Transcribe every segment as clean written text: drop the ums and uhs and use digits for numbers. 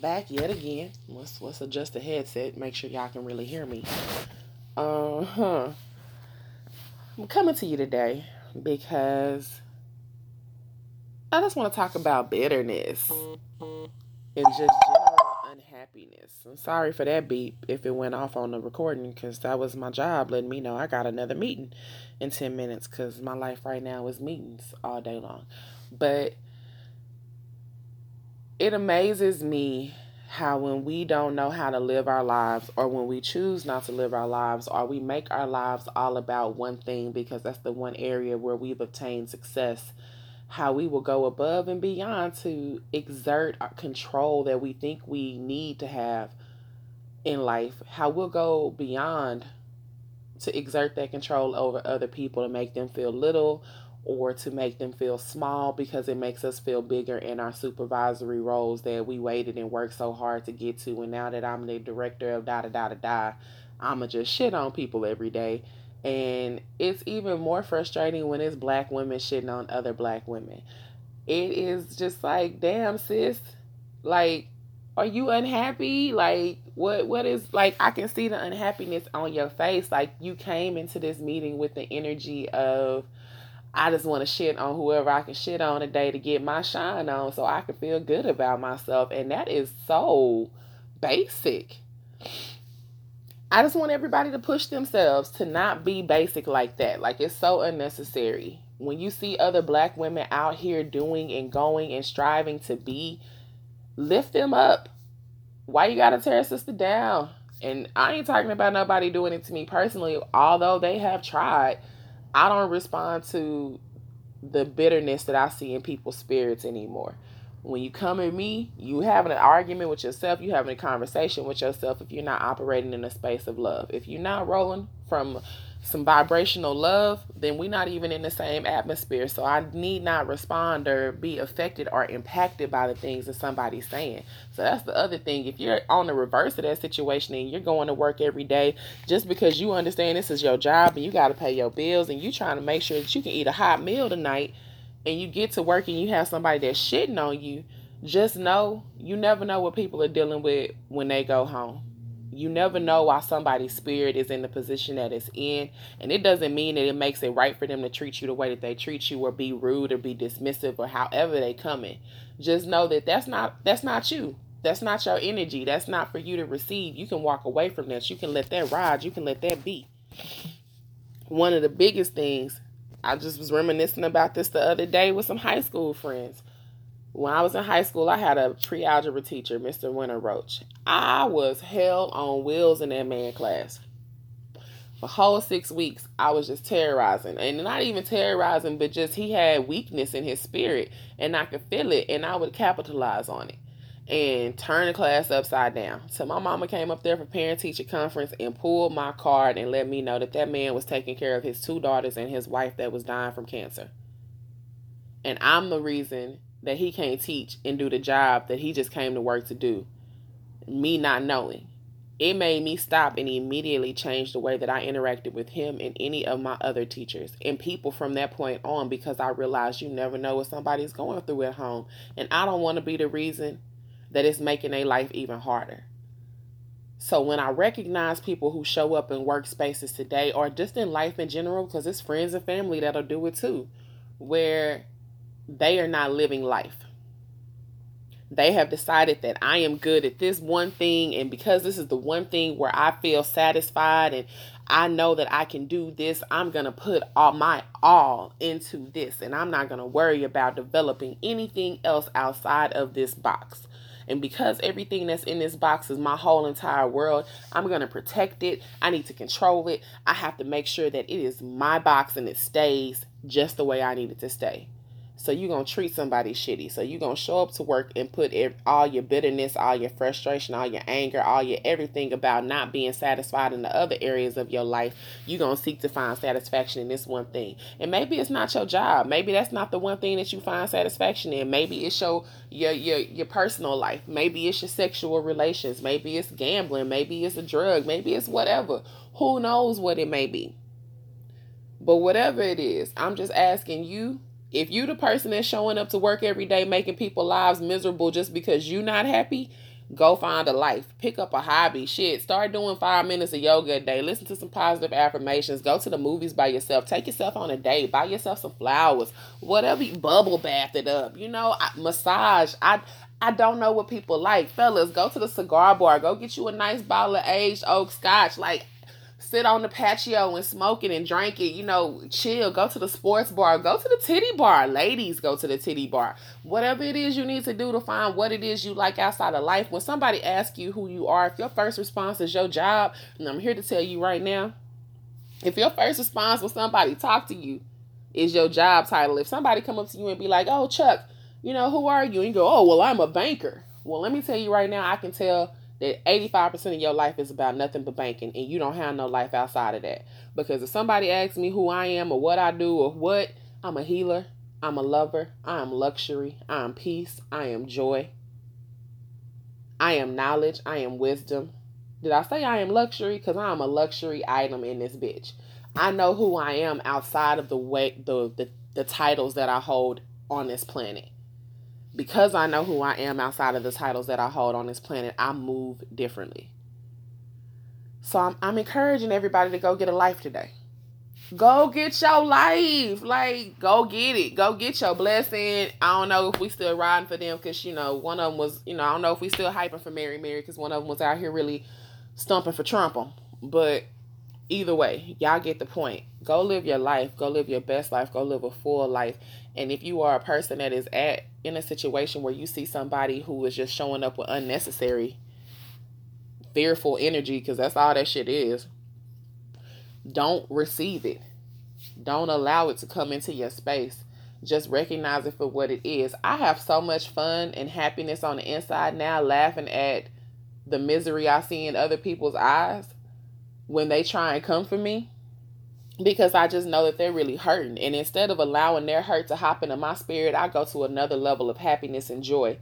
Back yet again. Let's adjust the headset, make sure y'all can really hear me. I'm coming to you today because I just want to talk about bitterness and just general unhappiness. I'm sorry for that beep if it went off on the recording, because that was my job letting me know I got another meeting in 10 minutes, because my life right now is meetings all day long. But it amazes me how when we don't know how to live our lives, or when we choose not to live our lives, or we make our lives all about one thing because that's the one area where we've obtained success, how we will go above and beyond to exert our control that we think we need to have in life, how we'll go beyond to exert that control over other people to make them feel little or to make them feel small, because it makes us feel bigger in our supervisory roles that we waited and worked so hard to get to. And now that I'm the director of da-da-da-da-da, I'ma just shit on people every day. And it's even more frustrating when it's black women shitting on other black women. It is just like, damn, sis, like, are you unhappy? Like, what is, like, I can see the unhappiness on your face. Like, you came into this meeting with the energy of, I just want to shit on whoever I can shit on today to get my shine on so I can feel good about myself. And that is so basic. I just want everybody to push themselves to not be basic like that. Like, it's so unnecessary. When you see other black women out here doing and going and striving to be, lift them up. Why you got to tear a sister down? And I ain't talking about nobody doing it to me personally, although they have tried. I don't respond to the bitterness that I see in people's spirits anymore. When you come at me, you having an argument with yourself. You having a conversation with yourself if you're not operating in a space of love. If you're not rolling from some vibrational love, then we're not even in the same atmosphere. So I need not respond or be affected or impacted by the things that somebody's saying. So that's the other thing. If you're on the reverse of that situation and you're going to work every day just because you understand this is your job and you got to pay your bills and you trying to make sure that you can eat a hot meal tonight, and you get to work and you have somebody that's shitting on you, just know you never know what people are dealing with when they go home. You never know why somebody's spirit is in the position that it's in. And it doesn't mean that it makes it right for them to treat you the way that they treat you, or be rude or be dismissive or however they come in. Just know that that's not you. That's not your energy. That's not for you to receive. You can walk away from that. You can let that ride. You can let that be. One of the biggest things, I just was reminiscing about this the other day with some high school friends. When I was in high school, I had a pre-algebra teacher, Mr. Winter Roach. I was hell on wheels in that man class. The whole 6 weeks, I was just terrorizing. And not even terrorizing, but just he had weakness in his spirit. And I could feel it, and I would capitalize on it and turn the class upside down. So my mama came up there for parent-teacher conference and pulled my card and let me know that that man was taking care of his 2 daughters and his wife that was dying from cancer. And I'm the reason that he can't teach and do the job that he just came to work to do. Me not knowing. It made me stop and immediately change the way that I interacted with him and any of my other teachers and people from that point on, because I realized you never know what somebody's going through at home. And I don't want to be the reason that it's making their life even harder. So when I recognize people who show up in workspaces today, or just in life in general, because it's friends and family that'll do it too, where they are not living life. They have decided that I am good at this one thing, and because this is the one thing where I feel satisfied and I know that I can do this, I'm going to put all my all into this, and I'm not going to worry about developing anything else outside of this box. And because everything that's in this box is my whole entire world, I'm going to protect it. I need to control it. I have to make sure that it is my box and it stays just the way I need it to stay. So you're going to treat somebody shitty. So you're going to show up to work and put all your bitterness, all your frustration, all your anger, all your everything about not being satisfied in the other areas of your life. You're going to seek to find satisfaction in this one thing. And maybe it's not your job. Maybe that's not the one thing that you find satisfaction in. Maybe it's your personal life. Maybe it's your sexual relations. Maybe it's gambling. Maybe it's a drug. Maybe it's whatever. Who knows what it may be? But whatever it is, I'm just asking you, if you the person that's showing up to work every day, making people's lives miserable just because you not happy, go find a life. Pick up a hobby. Shit, start doing 5 minutes of yoga a day. Listen to some positive affirmations. Go to the movies by yourself. Take yourself on a date. Buy yourself some flowers. Whatever, you bubble bath it up. You know, massage. I don't know what people like. Fellas, go to the cigar bar. Go get you a nice bottle of aged oak scotch. Like, sit on the patio and smoke it and drink it, you know, chill, go to the sports bar, go to the titty bar, ladies, go to the titty bar, whatever it is you need to do to find what it is you like outside of life. When somebody asks you who you are, if your first response is your job, and I'm here to tell you right now, if your first response when somebody talk to you is your job title, if somebody come up to you and be like, oh, Chuck, you know, who are you? And you go, oh, well, I'm a banker. Well, let me tell you right now, I can tell that 85% of your life is about nothing but banking, and you don't have no life outside of that. Because if somebody asks me who I am or what I do or what, I'm a healer, I'm a lover, I am luxury, I am peace, I am joy, I am knowledge, I am wisdom. Did I say I am luxury? Because I am a luxury item in this bitch. I know who I am outside of the way the titles that I hold on this planet. Because I know who I am outside of the titles that I hold on this planet, I move differently. So I'm encouraging everybody to go get a life today. Go get your life. Like, go get it. Go get your blessing. I don't know if we still riding for them because, you know, one of them was, you know, I don't know if we still hyping for Mary Mary because one of them was out here really stumping for Trump. But either way, y'all get the point. Go live your life. Go live your best life. Go live a full life. And if you are a person that is in a situation where you see somebody who is just showing up with unnecessary, fearful energy, because that's all that shit is, don't receive it. Don't allow it to come into your space. Just recognize it for what it is. I have so much fun and happiness on the inside now, laughing at the misery I see in other people's eyes when they try and come for me. Because I just know that they're really hurting. And instead of allowing their hurt to hop into my spirit, I go to another level of happiness and joy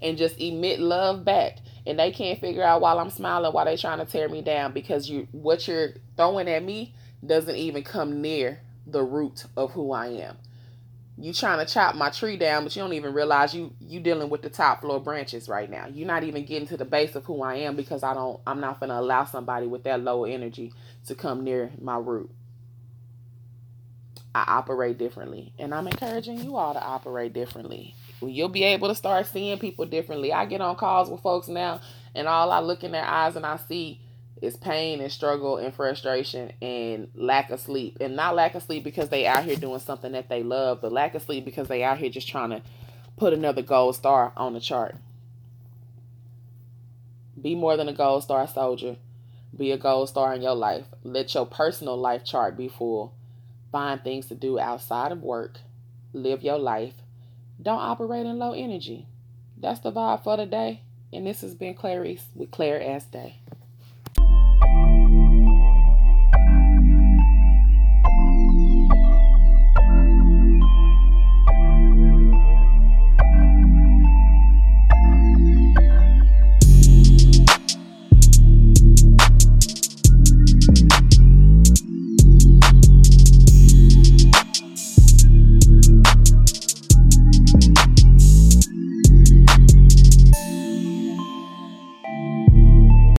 and just emit love back. And they can't figure out while I'm smiling, why they trying to tear me down. Because what you're throwing at me doesn't even come near the root of who I am. You trying to chop my tree down, but you don't even realize you dealing with the top floor branches right now. You're not even getting to the base of who I am because I'm not going to allow somebody with that low energy to come near my root. I operate differently, and I'm encouraging you all to operate differently. You'll be able to start seeing people differently. I get on calls with folks now, and all I look in their eyes and I see is pain and struggle and frustration and lack of sleep. And not lack of sleep because they out here doing something that they love, but lack of sleep because they out here just trying to put another gold star on the chart. Be more than a gold star soldier. Be a gold star in your life. Let your personal life chart be full. Find things to do outside of work. Live your life. Don't operate in low energy. That's the vibe for today. And this has been Clarice with Claire S. Day.